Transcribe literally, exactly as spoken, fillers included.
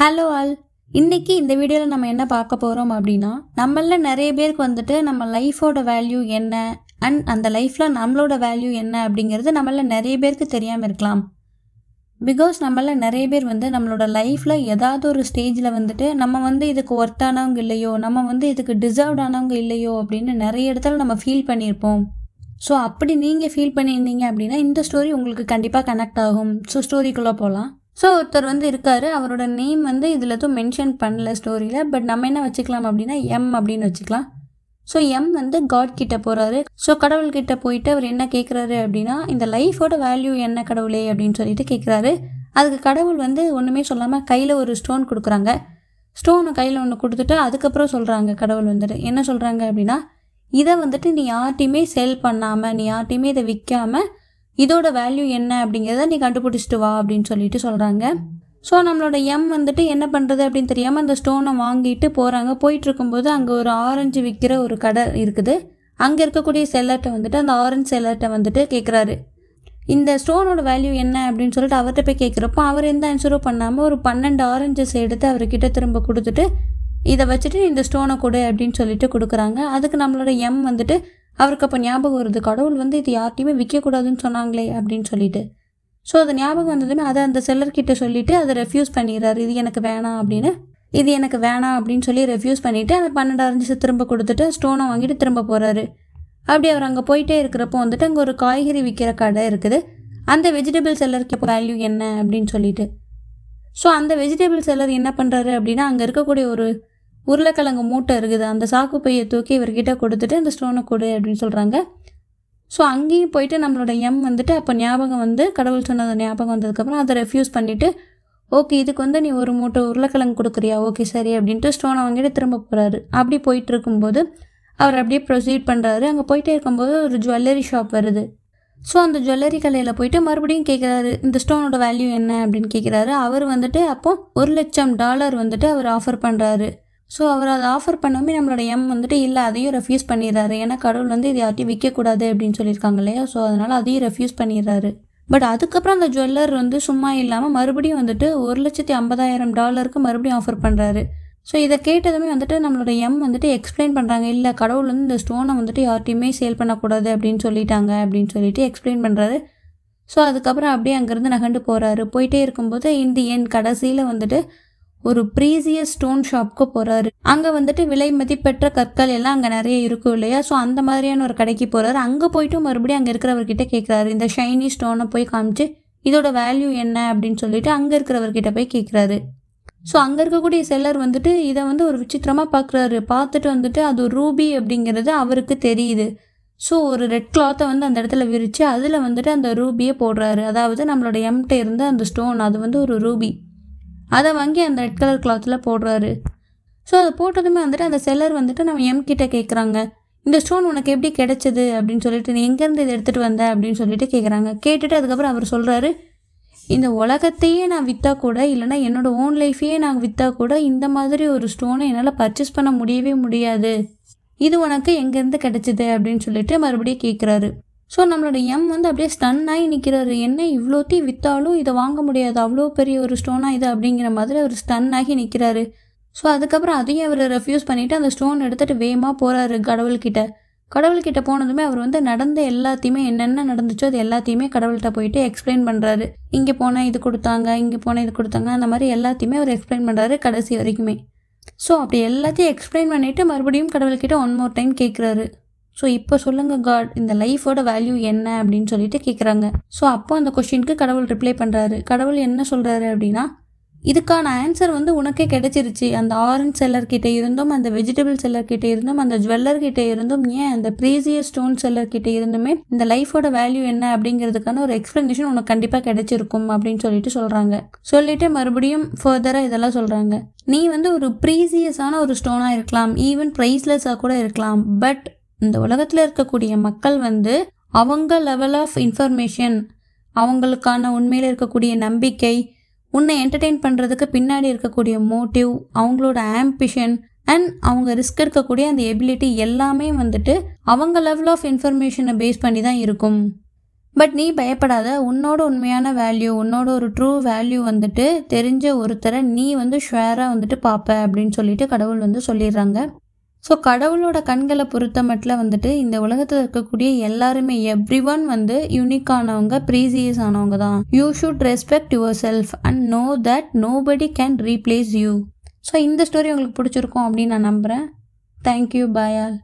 Hello all, இன்றைக்கி இந்த வீடியோவில் நம்ம என்ன பார்க்க போகிறோம் அப்படின்னா, நம்மள நிறைய பேருக்கு வந்துட்டு நம்ம லைஃபோட வேல்யூ என்ன அண்ட் அந்த லைஃப்பில் நம்மளோட வேல்யூ என்ன அப்படிங்கிறது நம்மள நிறைய பேருக்கு தெரியாமல் இருக்கலாம். பிகாஸ் நம்மள நிறைய பேர் வந்து நம்மளோட லைஃப்பில் ஏதாவது ஒரு ஸ்டேஜில் வந்துட்டு நம்ம வந்து இதுக்கு ஒர்த்தானவங்க இல்லையோ, நம்ம வந்து இதுக்கு டிசர்வ்டானவங்க இல்லையோ அப்படின்னு நிறைய இடத்துல நம்ம ஃபீல் பண்ணியிருப்போம். ஸோ அப்படி நீங்கள் ஃபீல் பண்ணியிருந்தீங்க அப்படின்னா இந்த ஸ்டோரி உங்களுக்கு கண்டிப்பாக கனெக்ட் ஆகும். ஸோ ஸ்டோரிக்குள்ளே போகலாம். ஸோ ஒருத்தர் வந்து இருக்கார், அவரோட நேம் வந்து இதில் எதுவும் மென்ஷன் பண்ணல ஸ்டோரியில். பட் நம்ம என்ன வச்சுக்கலாம் அப்படின்னா எம் அப்படின்னு வச்சுக்கலாம். ஸோ எம் வந்து காட் கிட்டே போகிறாரு. ஸோ கடவுள்கிட்ட போயிட்டு அவர் என்ன கேட்குறாரு அப்படின்னா, இந்த லைஃபோட வேல்யூ என்ன கடவுளே அப்படின்னு சொல்லிட்டு கேட்குறாரு. அதுக்கு கடவுள் வந்து ஒன்றுமே சொல்லாமல் கையில் ஒரு ஸ்டோன் கொடுக்குறாங்க. ஸ்டோனை கையில் ஒன்று கொடுத்துட்டு அதுக்கப்புறம் சொல்கிறாங்க கடவுள் வந்துட்டு என்ன சொல்கிறாங்க அப்படின்னா, இதை வந்துட்டு நீ யார்ட்டையுமே சேல் பண்ணாமல், நீ யார்ட்டையுமே இதை விற்காமல் இதோட வேல்யூ என்ன அப்படிங்கிறத நீ கண்டுபிடிச்சிட்டு வா அப்படின்னு சொல்லிட்டு சொல்கிறாங்க. ஸோ நம்மளோட எம் வந்துட்டு என்ன பண்ணுறது அப்படின்னு தெரியாமல் அந்த ஸ்டோனை வாங்கிட்டு போகிறாங்க. போயிட்டுருக்கும்போது அங்கே ஒரு ஆரஞ்சு விற்கிற ஒரு கடை இருக்குது. அங்கே இருக்கக்கூடிய செல்லர்கிட்ட வந்துட்டு அந்த ஆரஞ்சு செல்லர்கிட்ட வந்துட்டு கேட்குறாரு இந்த ஸ்டோனோட வேல்யூ என்ன அப்படின்னு சொல்லிட்டு அவர்கிட்ட போய் கேட்குறப்போ அவர் எந்த ஆன்சரும் பண்ணாமல் ஒரு பன்னெண்டு ஆரஞ்சஸ் எடுத்து அவர்கிட்ட திரும்ப கொடுத்துட்டு இதை வச்சுட்டு இந்த ஸ்டோனை கொடு அப்படின்னு சொல்லிட்டு கொடுக்குறாங்க. அதுக்கு நம்மளோட எம் வந்துட்டு அவருக்கு அப்போ ஞாபகம் வருது, கடவுள் வந்து இது யார்ட்டையுமே விற்கக்கூடாதுன்னு சொன்னாங்களே அப்படின்னு சொல்லிட்டு. ஸோ அது ஞாபகம் வந்ததுமே அதை அந்த செல்லர்கிட்ட சொல்லிவிட்டு அதை ரெஃப்யூஸ் பண்ணிடுறாரு. இது எனக்கு வேணாம் அப்படின்னு இது எனக்கு வேணாம் அப்படின்னு சொல்லி ரெஃப்யூஸ் பண்ணிவிட்டு அதை பன்னெண்டு அரைஞ்சி திரும்ப கொடுத்துட்டு ஸ்டோனை வாங்கிட்டு திரும்ப போகிறாரு. அப்படி அவர் அங்கே போயிட்டே இருக்கிறப்போ வந்துட்டு அங்கே ஒரு காய்கறி விற்கிற கடை இருக்குது. அந்த வெஜிடபிள் செல்லருக்கு இப்போ வேல்யூ என்ன அப்படின்னு சொல்லிட்டு ஸோ அந்த வெஜிடபிள் செல்லர் என்ன பண்ணுறாரு அப்படின்னா, அங்கே இருக்கக்கூடிய ஒரு உருளைக்கிழங்கு மூட்டை இருக்குது, அந்த சாக்கு பையை தூக்கி இவர்கிட்ட கொடுத்துட்டு அந்த ஸ்டோனை கொடு அப்படின்னு சொல்கிறாங்க. ஸோ அங்கேயும் போயிட்டு நம்மளோட எம் வந்துட்டு அப்போ ஞாபகம் வந்து கடவுள் சொன்னது ஞாபகம் வந்ததுக்கப்புறம் அதை ரெஃப்யூஸ் பண்ணிவிட்டு, ஓகே இதுக்கு வந்து நீ ஒரு மூட்டை உருளைக்கிழங்கு கொடுக்குறியா, ஓகே சரி அப்படின்ட்டு ஸ்டோனை வாங்கிட்டு திரும்ப போகிறாரு. அப்படி போயிட்டு இருக்கும்போது அவர் அப்படியே ப்ரொசீட் பண்ணுறாரு. அங்கே போயிட்டே இருக்கும்போது ஒரு ஜுவல்லரி ஷாப் வருது. ஸோ அந்த ஜுவல்லரி கடையில் போயிட்டு மறுபடியும் கேட்குறாரு இந்த ஸ்டோனோட வேல்யூ என்ன அப்படின்னு கேட்குறாரு. அவர் வந்துட்டு அப்போது ஒரு லட்சம் டாலர் வந்துட்டு அவர் ஆஃபர் பண்ணுறாரு. ஸோ அவர் அதை ஆஃபர் பண்ணவுமே நம்மளோட எம் வந்துட்டு இல்லை அதையும் ரெஃப்யூஸ் பண்ணிடுறாரு. ஏன்னா கடவுள் வந்து இது யார்ட்டையும் விற்கக்கூடாது அப்படின்னு சொல்லியிருக்காங்க இல்லையா, ஸோ அதனால் அதையும் ரெஃப்யூஸ் பண்ணிடுறாரு. பட் அதுக்கப்புறம் அந்த ஜுவல்லர் வந்து சும்மா இல்லாமல் மறுபடியும் வந்துட்டு ஒரு லட்சத்தி ஐம்பதாயிரம் டாலருக்கு மறுபடியும் ஆஃபர் பண்ணுறாரு. ஸோ இதை கேட்டதுமே வந்துட்டு நம்மளோட எம் வந்துட்டு எக்ஸ்பிளைன் பண்ணுறாங்க, இல்லை கடவுள் வந்து இந்த ஸ்டோனை வந்துட்டு யார்ட்டையுமே சேல் பண்ணக்கூடாது அப்படின்னு சொல்லிட்டாங்க அப்படின்னு சொல்லிட்டு எக்ஸ்பிளைன் பண்ணுறாரு. ஸோ அதுக்கப்புறம் அப்படியே அங்கேருந்து நகண்டு போகிறாரு. போயிட்டே இருக்கும்போது இந்த என் கடைசியில் வந்துட்டு ஒரு ப்ரீசியஸ் ஸ்டோன் ஷாப்புக்கு போகிறாரு. அங்கே வந்துட்டு விலை மதிப்பெற்ற கற்கள் எல்லாம் அங்கே நிறைய இருக்கும் இல்லையா, ஸோ அந்த மாதிரியான ஒரு கடைக்கு போகிறாரு. அங்கே போய்ட்டு மறுபடியும் அங்கே இருக்கிறவர்கிட்ட கேட்குறாரு இந்த ஷைனி ஸ்டோனை போய் காமிச்சு இதோட வேல்யூ என்ன அப்படின்னு சொல்லிட்டு அங்கே இருக்கிறவர்கிட்ட போய் கேட்குறாரு. ஸோ அங்கே இருக்கக்கூடிய செல்லர் வந்துட்டு இதை வந்து ஒரு விசித்திரமாக பார்க்குறாரு. பார்த்துட்டு வந்துட்டு அது ரூபி அப்படிங்கிறது அவருக்கு தெரியுது. ஸோ ஒரு ரெட் கிளாத்தை வந்து அந்த இடத்துல விரித்து அதில் வந்துட்டு அந்த ரூபியை போடுறாரு. அதாவது நம்மளோட எம்கிட்ட இருந்த அந்த ஸ்டோன் அது வந்து ஒரு ரூபி, அதை வாங்கி அந்த ரெட் கலர் கிளாத்தில் போடுறாரு. ஸோ அதை போட்டதுமே வந்துட்டு அந்த செல்லர் வந்துட்டு நம்ம எம்கிட்ட கேட்குறாங்க இந்த ஸ்டோன் உனக்கு எப்படி கிடைச்சது அப்படின்னு சொல்லிட்டு, நீ எங்கேருந்து இதை எடுத்துகிட்டு வந்த அப்படின்னு சொல்லிட்டு கேட்குறாங்க. கேட்டுட்டு அதுக்கப்புறம் அவர் சொல்கிறாரு, இந்த உலகத்தையே நான் விற்றா கூட, இல்லைனா என்னோடய ஓன் லைஃபையே நான் விற்றா கூட இந்த மாதிரி ஒரு ஸ்டோனை என்னால் பர்ச்சேஸ் பண்ண முடியவே முடியாது, இது உனக்கு எங்கேருந்து கிடைச்சிது அப்படின்னு சொல்லிட்டு மறுபடியும் கேட்குறாரு. ஸோ நம்மளோட எம் வந்து அப்படியே ஸ்டன் ஆகி நிற்கிறாரு. என்ன இவ்வளோத்தி விற்றாலும் இதை வாங்க முடியாது, அவ்வளோ பெரிய ஒரு ஸ்டோனாக இது அப்படிங்கிற மாதிரி அவர் ஸ்டன் ஆகி நிற்கிறாரு. ஸோ அதுக்கப்புறம் அதையும் அவர் ரெஃப்யூஸ் பண்ணிவிட்டு அந்த ஸ்டோன் எடுத்துகிட்டு வேகமாக போகிறாரு கடவுள்கிட்ட. கடவுள்கிட்ட போனதுமே அவர் வந்து நடந்த எல்லாத்தையுமே என்னென்ன நடந்துச்சோ அது எல்லாத்தையுமே கடவுள்கிட்ட போயிட்டு எக்ஸ்பிளைன் பண்ணுறாரு. இங்கே போனால் இது கொடுத்தாங்க, இங்கே போனால் இது கொடுத்தாங்க, அந்த மாதிரி எல்லாத்தையுமே அவர் எக்ஸ்பிளைன் பண்ணுறாரு கடைசி வரைக்குமே. ஸோ அப்படி எல்லாத்தையும் எக்ஸ்பிளைன் பண்ணிவிட்டு மறுபடியும் கடவுள்கிட்ட ஒன் மோர் டைம் கேட்குறாரு. ஸோ இப்போ சொல்லுங்கள் காட், இந்த லைஃபோட வேல்யூ என்ன அப்படின்னு சொல்லிட்டு கேட்குறாங்க. ஸோ அப்போ அந்த கொஷினுக்கு கடவுள் ரிப்ளை பண்ணுறாரு. கடவுள் என்ன சொல்கிறாரு அப்படின்னா, இதுக்கான ஆன்சர் வந்து உனக்கே கிடச்சிருச்சு. அந்த ஆரஞ்ச் செல்லர்கிட்ட இருந்தும், அந்த வெஜிடபிள் செல்லர்கிட்ட இருந்தும், அந்த ஜுவல்லர்கிட்ட இருந்தும், ஏன் அந்த ப்ரீசியஸ் ஸ்டோன் செல்லர்கிட்ட இருந்துமே இந்த லைஃபோட வேல்யூ என்ன அப்படிங்கிறதுக்கான ஒரு எக்ஸ்ப்ளனேஷன் உனக்கு கண்டிப்பாக கிடைச்சிருக்கும் அப்படின்னு சொல்லிட்டு சொல்கிறாங்க. சொல்லிவிட்டு மறுபடியும் ஃபர்தராக இதெல்லாம் சொல்கிறாங்க. நீ வந்து ஒரு ப்ரீசியஸான ஒரு ஸ்டோனாக இருக்கலாம், ஈவன் ப்ரைஸ்லெஸ்ஸாக கூட இருக்கலாம். பட் இந்த உலகத்தில் இருக்கக்கூடிய மக்கள் வந்து அவங்க லெவல் ஆஃப் இன்ஃபர்மேஷன், அவங்களுக்கான உண்மையில் இருக்கக்கூடிய நம்பிக்கை, உன்னை என்டர்டெயின் பண்ணுறதுக்கு பின்னாடி இருக்கக்கூடிய மோட்டிவ், அவங்களோட ஆம்பிஷன் அண்ட் அவங்க ரிஸ்க் எடுக்கக்கூடிய அந்த எபிலிட்டி எல்லாமே வந்துட்டு அவங்க லெவல் ஆஃப் இன்ஃபர்மேஷனை பேஸ் பண்ணி தான் இருக்கும். பட் நீ பயப்படாத, உன்னோட உண்மையான வேல்யூ, உன்னோட ஒரு ட்ரூ வேல்யூ வந்துட்டு தெரிஞ்ச ஒருத்தரை நீ வந்து ஷேராக வந்துட்டு பார்ப்ப அப்படின்னு சொல்லிட்டு கடவுள் வந்து சொல்லிடுறாங்க. ஸோ கடவுளோட கண்களை பொறுத்த மட்டும் வந்துட்டு இந்த உலகத்தில் இருக்கக்கூடிய எல்லாருமே, எவ்ரி ஒன் வந்து யூனிக்கானவங்க, ப்ரீசியஸ் ஆனவங்க தான். You should respect your self and know that nobody can replace you. So இந்த ஸ்டோரி உங்களுக்கு பிடிச்சிருக்கும் அப்படின்னு நான் நம்புகிறேன். Thank you, bye all.